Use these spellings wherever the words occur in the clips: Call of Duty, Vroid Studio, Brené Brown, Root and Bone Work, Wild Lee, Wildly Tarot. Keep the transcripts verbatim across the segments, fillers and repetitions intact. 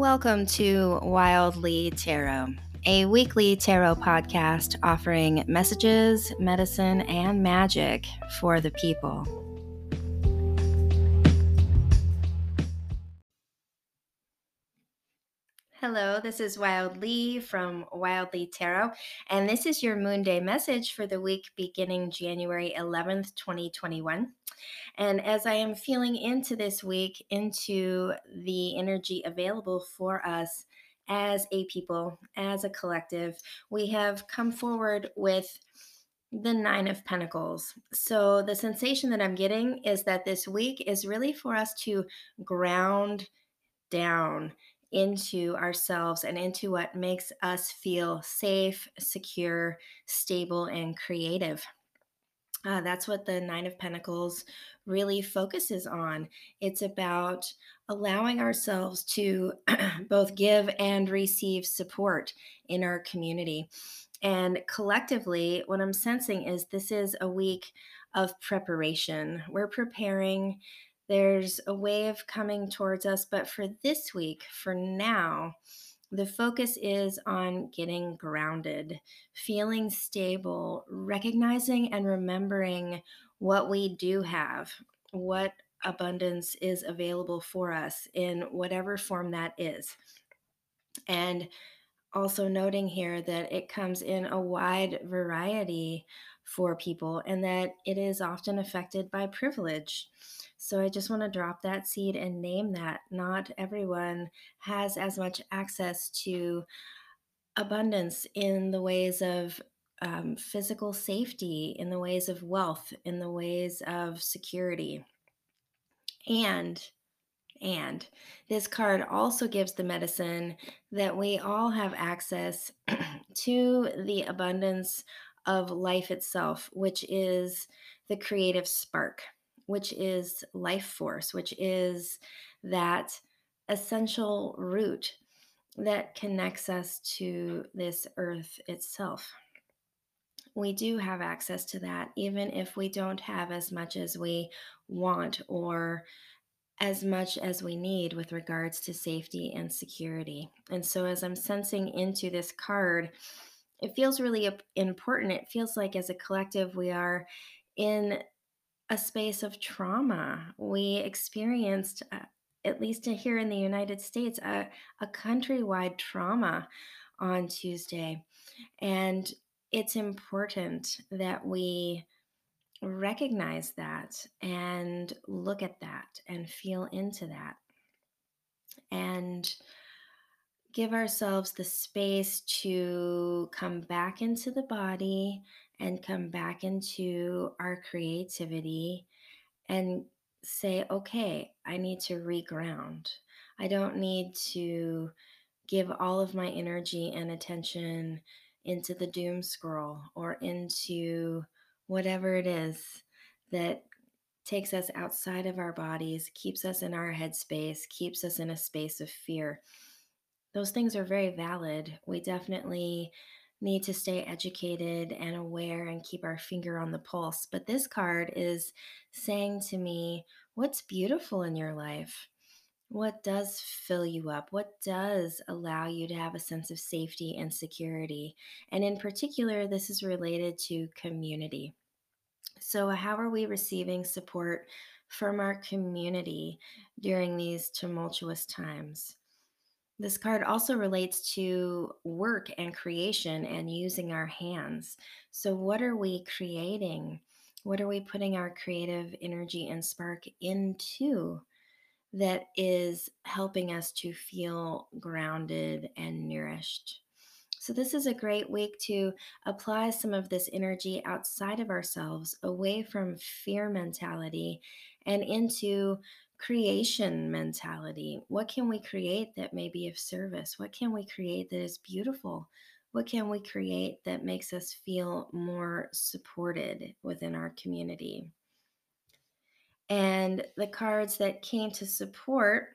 Welcome to Wildly Tarot, a weekly tarot podcast offering messages, medicine, and magic for the people. Hello, this is Wild Lee from Wild Lee Tarot, and this is your Moon Day message for the week beginning January eleventh, twenty twenty-one. And as I am feeling into this week, into the energy available for us as a people, as a collective, we have come forward with the Nine of Pentacles. So the sensation that I'm getting is that this week is really for us to ground down into ourselves and into what makes us feel safe, secure, stable, and creative. Uh, that's what the Nine of Pentacles really focuses on. It's about allowing ourselves to both give and receive support in our community. And collectively, what I'm sensing is this is a week of preparation. We're preparing. There's a wave coming towards us, but for this week, for now, the focus is on getting grounded, feeling stable, recognizing and remembering what we do have, what abundance is available for us in whatever form that is. And also noting here that it comes in a wide variety for people and that it is often affected by privilege. So I just want to drop that seed and name that. Not everyone has as much access to abundance in the ways of um, physical safety, in the ways of wealth, in the ways of security. And, and this card also gives the medicine that we all have access to the abundance of life itself, which is the creative spark, which is life force, which is that essential root that connects us to this earth itself. We do have access to that, even if we don't have as much as we want or as much as we need with regards to safety and security. And so as I'm sensing into this card, it feels really important. It feels like as a collective, we are in a space of trauma. We experienced, uh, at least here in the United States, a, a countrywide trauma on Tuesday. And it's important that we recognize that and look at that and feel into that and give ourselves the space to come back into the body and come back into our creativity and say, okay, I need to reground. I don't need to give all of my energy and attention into the doom scroll or into whatever it is that takes us outside of our bodies, keeps us in our headspace, keeps us in a space of fear. Those things are very valid. We definitely need to stay educated and aware and keep our finger on the pulse. But this card is saying to me, what's beautiful in your life? What does fill you up? What does allow you to have a sense of safety and security? And in particular, this is related to community. So how are we receiving support from our community during these tumultuous times? This card also relates to work and creation and using our hands. So what are we creating? What are we putting our creative energy and spark into that is helping us to feel grounded and nourished? So this is a great week to apply some of this energy outside of ourselves, away from fear mentality and into creation mentality. What can we create that may be of service? What can we create that is beautiful? What can we create that makes us feel more supported within our community? And the cards that came to support,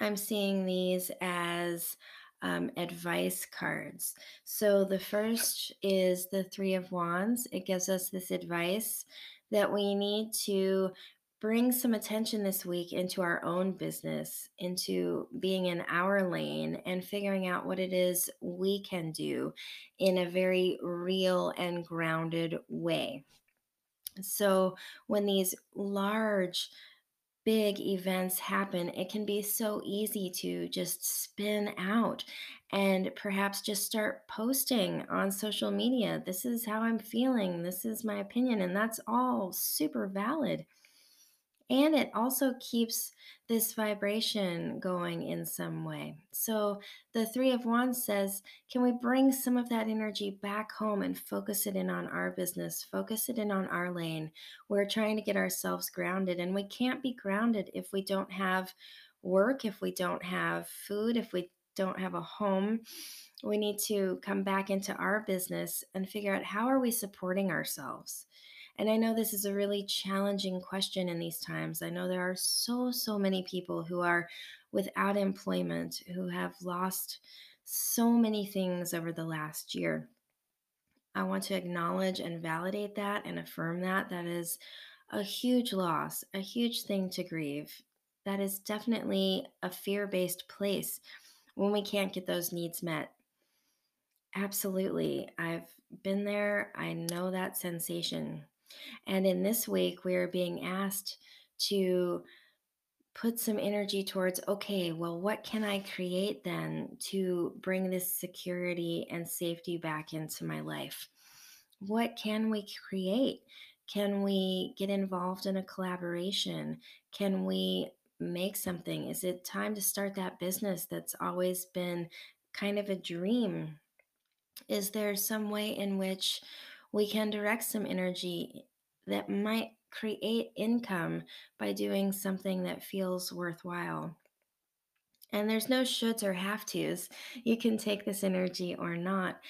I'm seeing these as um, advice cards. So the first is the Three of Wands. It gives us this advice that we need to bring some attention this week into our own business, into being in our lane and figuring out what it is we can do in a very real and grounded way. So when these large, big events happen, it can be so easy to just spin out and perhaps just start posting on social media. This is how I'm feeling. This is my opinion. And that's all super valid. And it also keeps this vibration going in some way. So the Three of Wands says, can we bring some of that energy back home and focus it in on our business, focus it in on our lane? We're trying to get ourselves grounded, and we can't be grounded if we don't have work, if we don't have food, if we don't have a home. We need to come back into our business and figure out, how are we supporting ourselves? And I know this is a really challenging question in these times. I know there are so, so many people who are without employment, who have lost so many things over the last year. I want to acknowledge and validate that and affirm that. That is a huge loss, a huge thing to grieve. That is definitely a fear-based place when we can't get those needs met. Absolutely. I've been there. I know that sensation. And in this week, we are being asked to put some energy towards, okay, well, what can I create then to bring this security and safety back into my life? What can we create? Can we get involved in a collaboration? Can we make something? Is it time to start that business that's always been kind of a dream? Is there some way in which we can direct some energy that might create income by doing something that feels worthwhile? And there's no shoulds or have tos. You can take this energy or not,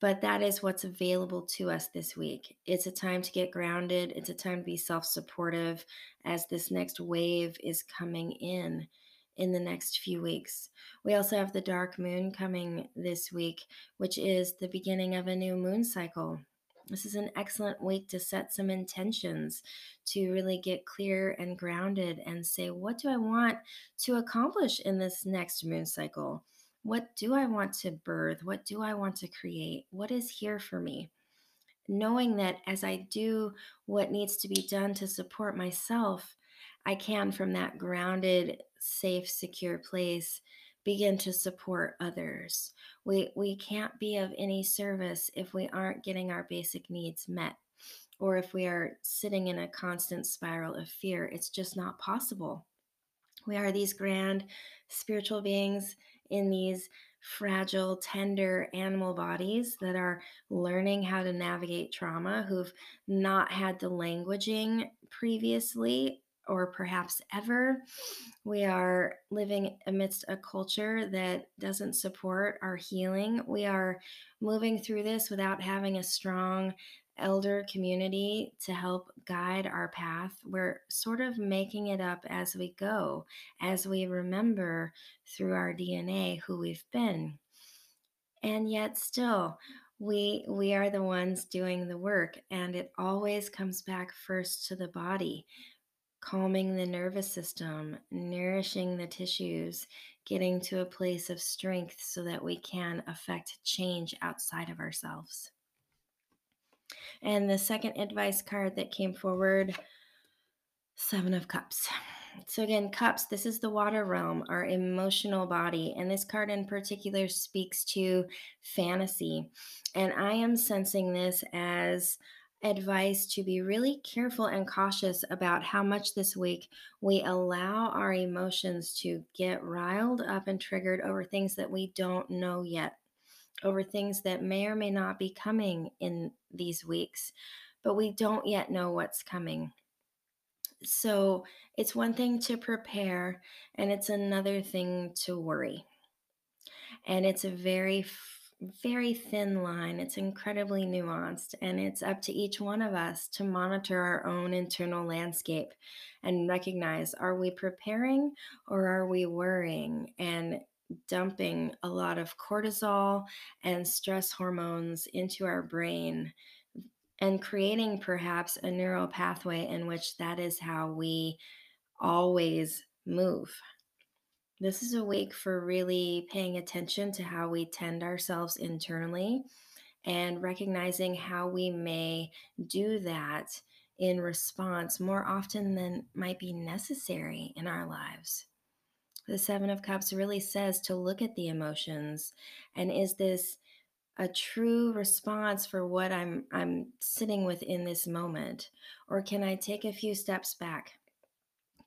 but that is what's available to us this week. It's a time to get grounded. It's a time to be self-supportive as this next wave is coming in in the next few weeks. We also have the dark moon coming this week, which is the beginning of a new moon cycle. This is an excellent week to set some intentions, to really get clear and grounded and say, what do I want to accomplish in this next moon cycle? What do I want to birth? What do I want to create? What is here for me? Knowing that as I do what needs to be done to support myself, I can, from that grounded, safe, secure place, begin to support others. We we can't be of any service if we aren't getting our basic needs met, or if we are sitting in a constant spiral of fear. It's just not possible. We are these grand spiritual beings in these fragile, tender animal bodies that are learning how to navigate trauma, who've not had the languaging previously, or perhaps ever. We are living amidst a culture that doesn't support our healing. We are moving through this without having a strong elder community to help guide our path. We're sort of making it up as we go, as we remember through our D N A who we've been. And yet still, we we are the ones doing the work, and it always comes back first to the body. Calming the nervous system, nourishing the tissues, getting to a place of strength so that we can affect change outside of ourselves. And the second advice card that came forward, Seven of Cups. So again, cups, this is the water realm, our emotional body. And this card in particular speaks to fantasy. And I am sensing this as advice to be really careful and cautious about how much this week we allow our emotions to get riled up and triggered over things that we don't know yet, over things that may or may not be coming in these weeks, but we don't yet know what's coming. So it's one thing to prepare, and it's another thing to worry. And it's a very very thin line. It's incredibly nuanced, and it's up to each one of us to monitor our own internal landscape and recognize, are we preparing or are we worrying and dumping a lot of cortisol and stress hormones into our brain and creating perhaps a neural pathway in which that is how we always move. This is a week for really paying attention to how we tend ourselves internally and recognizing how we may do that in response more often than might be necessary in our lives. The Seven of Cups really says to look at the emotions, and is this a true response for what I'm I'm sitting with in this moment? Or can I take a few steps back?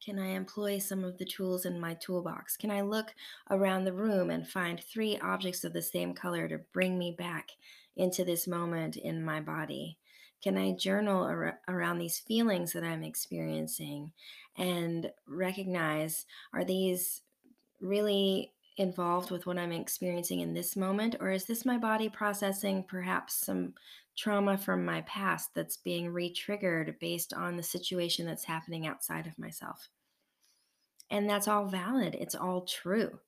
Can I employ some of the tools in my toolbox? Can I look around the room and find three objects of the same color to bring me back into this moment in my body? Can I journal ar- around these feelings that I'm experiencing and recognize, are these really involved with what I'm experiencing in this moment? Or is this my body processing perhaps some trauma from my past that's being re-triggered based on the situation that's happening outside of myself? And that's all valid. It's all true.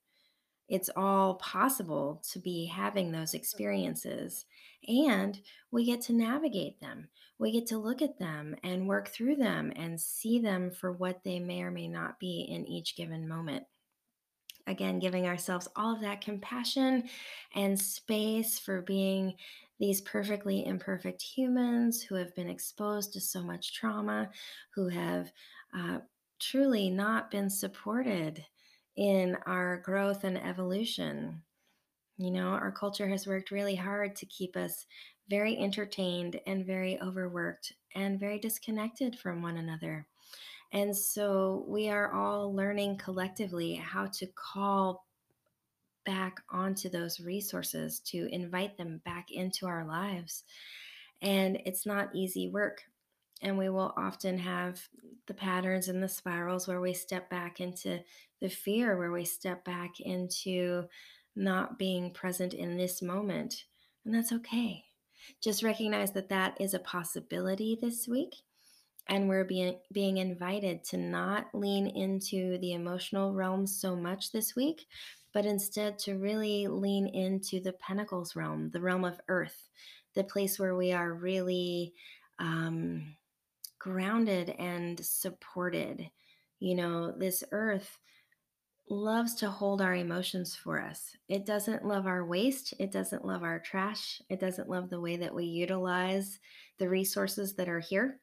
It's all possible to be having those experiences, and we get to navigate them. We get to look at them and work through them and see them for what they may or may not be in each given moment. Again, giving ourselves all of that compassion and space for being these perfectly imperfect humans who have been exposed to so much trauma, who have uh, truly not been supported in our growth and evolution. You know, our culture has worked really hard to keep us very entertained and very overworked and very disconnected from one another. And so we are all learning collectively how to call back onto those resources, to invite them back into our lives. And it's not easy work. And we will often have the patterns and the spirals where we step back into the fear, where we step back into not being present in this moment. And that's okay. Just recognize that that is a possibility this week. And we're being being invited to not lean into the emotional realm so much this week, but instead to really lean into the pentacles realm, the realm of earth, the place where we are really um, grounded and supported. You know, this earth loves to hold our emotions for us. It doesn't love our waste. It doesn't love our trash. It doesn't love the way that we utilize the resources that are here.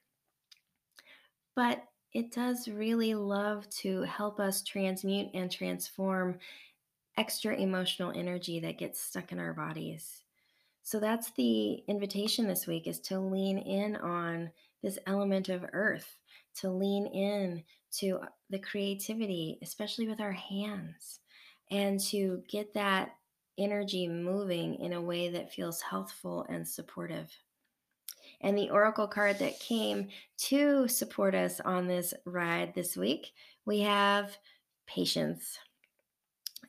But it does really love to help us transmute and transform extra emotional energy that gets stuck in our bodies. So that's the invitation this week, is to lean in on this element of earth, to lean in to the creativity, especially with our hands, and to get that energy moving in a way that feels healthful and supportive. And the oracle card that came to support us on this ride this week, we have patience.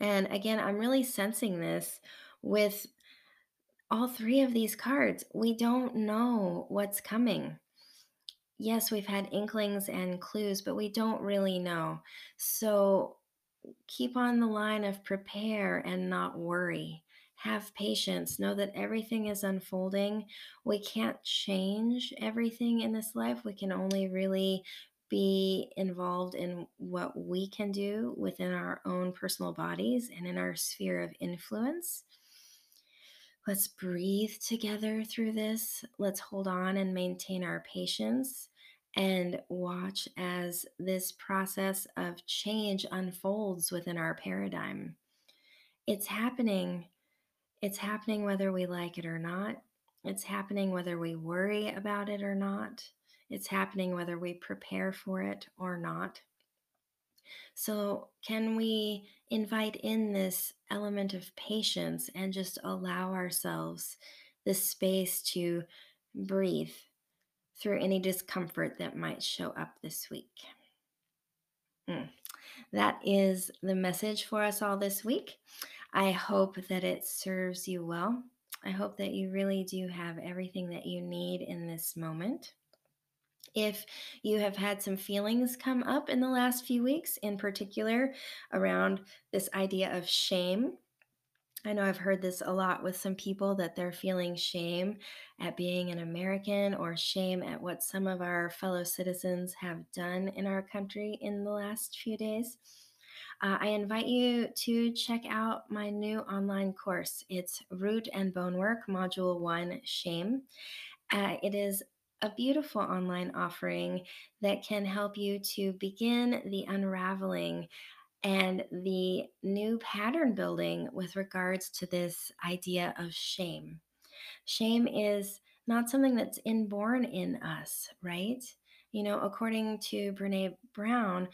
And again, I'm really sensing this with all three of these cards. We don't know what's coming. Yes, we've had inklings and clues, but we don't really know. So keep on the line of prepare and not worry. Have patience. Know that everything is unfolding. We can't change everything in this life. We can only really be involved in what we can do within our own personal bodies and in our sphere of influence. Let's breathe together through this. Let's hold on and maintain our patience and watch as this process of change unfolds within our paradigm. It's happening. It's happening whether we like it or not. It's happening whether we worry about it or not. It's happening whether we prepare for it or not. So can we invite in this element of patience and just allow ourselves the space to breathe through any discomfort that might show up this week? Mm. That is the message for us all this week. I hope that it serves you well. I hope that you really do have everything that you need in this moment. If you have had some feelings come up in the last few weeks, in particular around this idea of shame, I know I've heard this a lot with some people that they're feeling shame at being an American or shame at what some of our fellow citizens have done in our country in the last few days. Uh, I invite you to check out my new online course. It's Root and Bone Work, Module one, Shame. Uh, it is a beautiful online offering that can help you to begin the unraveling and the new pattern building with regards to this idea of shame. Shame is not something that's inborn in us, right? You know, according to Brené Brown,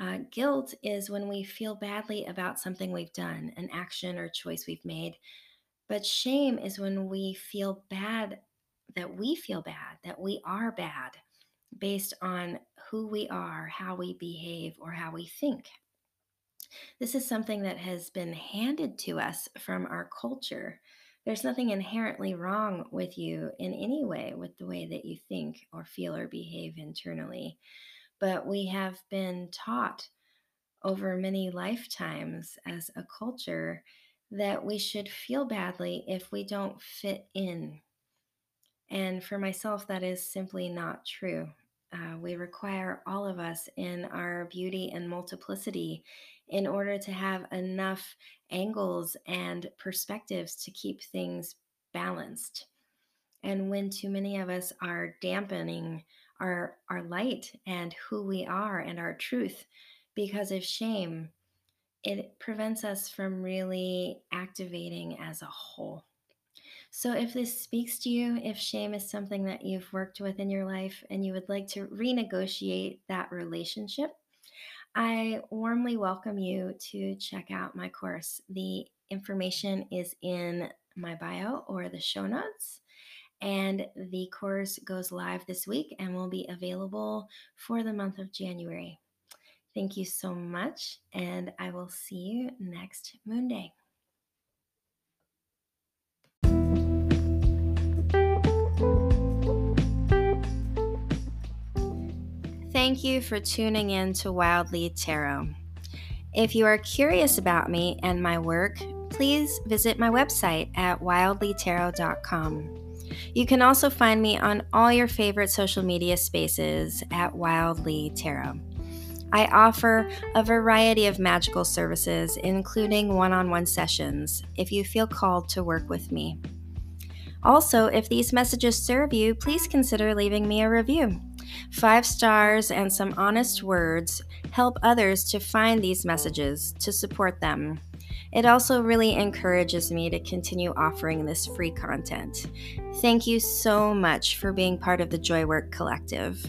uh, guilt is when we feel badly about something we've done, an action or choice we've made. But shame is when we feel bad, that we feel bad, that we are bad based on who we are, how we behave, or how we think. This is something that has been handed to us from our culture. There's nothing inherently wrong with you in any way with the way that you think or feel or behave internally. But we have been taught over many lifetimes as a culture that we should feel badly if we don't fit in. And for myself, that is simply not true. Uh, we require all of us in our beauty and multiplicity in order to have enough angles and perspectives to keep things balanced. And when too many of us are dampening our, our light and who we are and our truth because of shame, it prevents us from really activating as a whole. So if this speaks to you, if shame is something that you've worked with in your life and you would like to renegotiate that relationship, I warmly welcome you to check out my course. The information is in my bio or the show notes, and the course goes live this week and will be available for the month of January. Thank you so much, and I will see you next Moon Day. Thank you for tuning in to Wildly Tarot. If you are curious about me and my work, please visit my website at wildly tarot dot com. You can also find me on all your favorite social media spaces at Wildly Tarot. I offer a variety of magical services, including one-on-one sessions, if you feel called to work with me. Also, if these messages serve you, please consider leaving me a review. Five stars and some honest words help others to find these messages, to support them. It also really encourages me to continue offering this free content. Thank you so much for being part of the Joy Work Collective.